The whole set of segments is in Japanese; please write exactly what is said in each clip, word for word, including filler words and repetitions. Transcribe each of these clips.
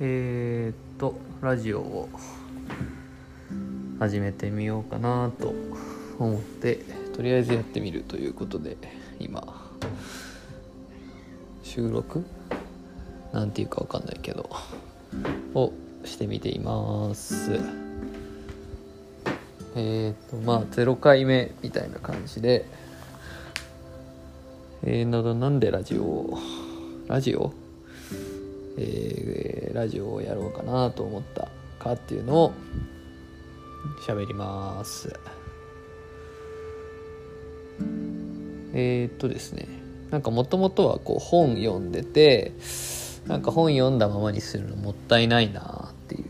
えー、っとラジオを始めてみようかなと思って、とりあえずやってみるということで、今収録なんていうかわかんないけどをしてみています。えー、っとまあゼロかいめみたいな感じで、えー、などなんでラジオをラジオえー、ラジオをやろうかなと思ったかっていうのを喋ります。えー、っとですねなんかもともとはこう本読んでて、なんか本読んだままにするのもったいないなっていう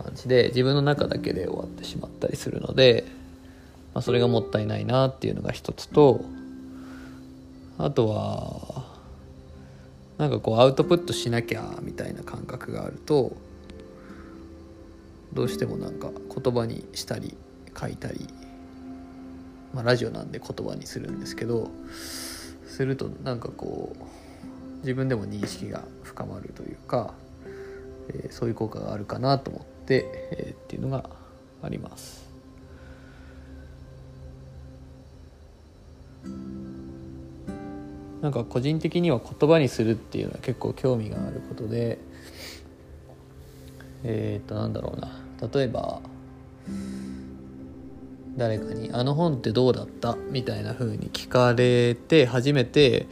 感じで、自分の中だけで終わってしまったりするので、まあ、それがもったいないなっていうのが一つと、あとはなんかこうアウトプットしなきゃみたいな感覚があると、どうしてもなんか言葉にしたり書いたり、まあラジオなんで言葉にするんですけど、するとなんかこう自分でも認識が深まるというか、えー、そういう効果があるかなと思って、えー、っていうのがあります。なんか個人的には言葉にするっていうのは結構興味があることで、えっとなんだろうな、例えば誰かにあの本ってどうだったみたいな風に聞かれて、初めて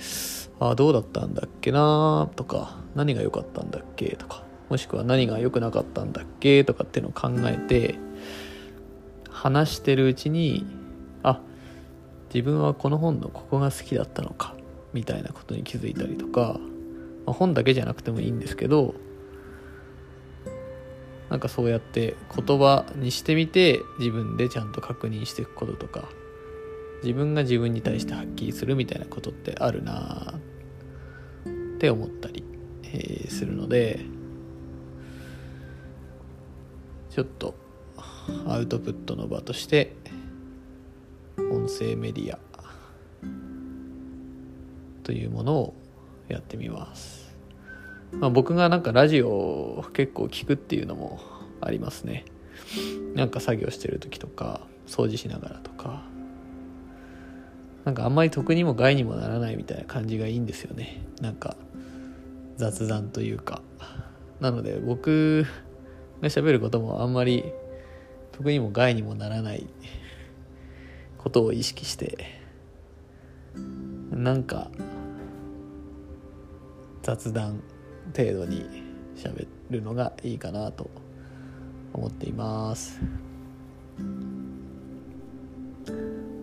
あどうだったんだっけなとか、何が良かったんだっけとか、もしくは何が良くなかったんだっけとかっていうのを考えて話してるうちに、あ自分はこの本のここが好きだったのかみたいなことに気づいたりとか、まあ、本だけじゃなくてもいいんですけど、なんかそうやって言葉にしてみて自分でちゃんと確認していくこととか、自分が自分に対してはっきりするみたいなことってあるなって思ったり、えー、するので、ちょっとアウトプットの場として音声メディアというものをやってみます。まあ、僕がなんかラジオを結構聞くっていうのもありますね。なんか作業してる時とか、掃除しながらとか、なんかあんまり得にも害にもならないみたいな感じがいいんですよね。なんか雑談というか、なので僕が喋ることもあんまり得にも害にもならないことを意識して、なんか雑談程度に喋るのがいいかなと思っています。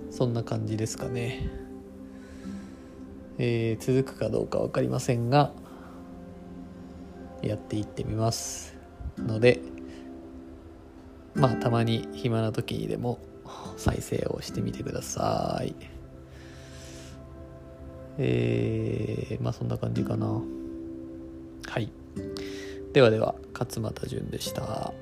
そんな感じですかね。えー、続くかどうか分かりませんが、やっていってみますので、まあたまに暇な時にでも再生をしてみてください。えー、まあそんな感じかな。はい、ではでは、勝俣潤でした。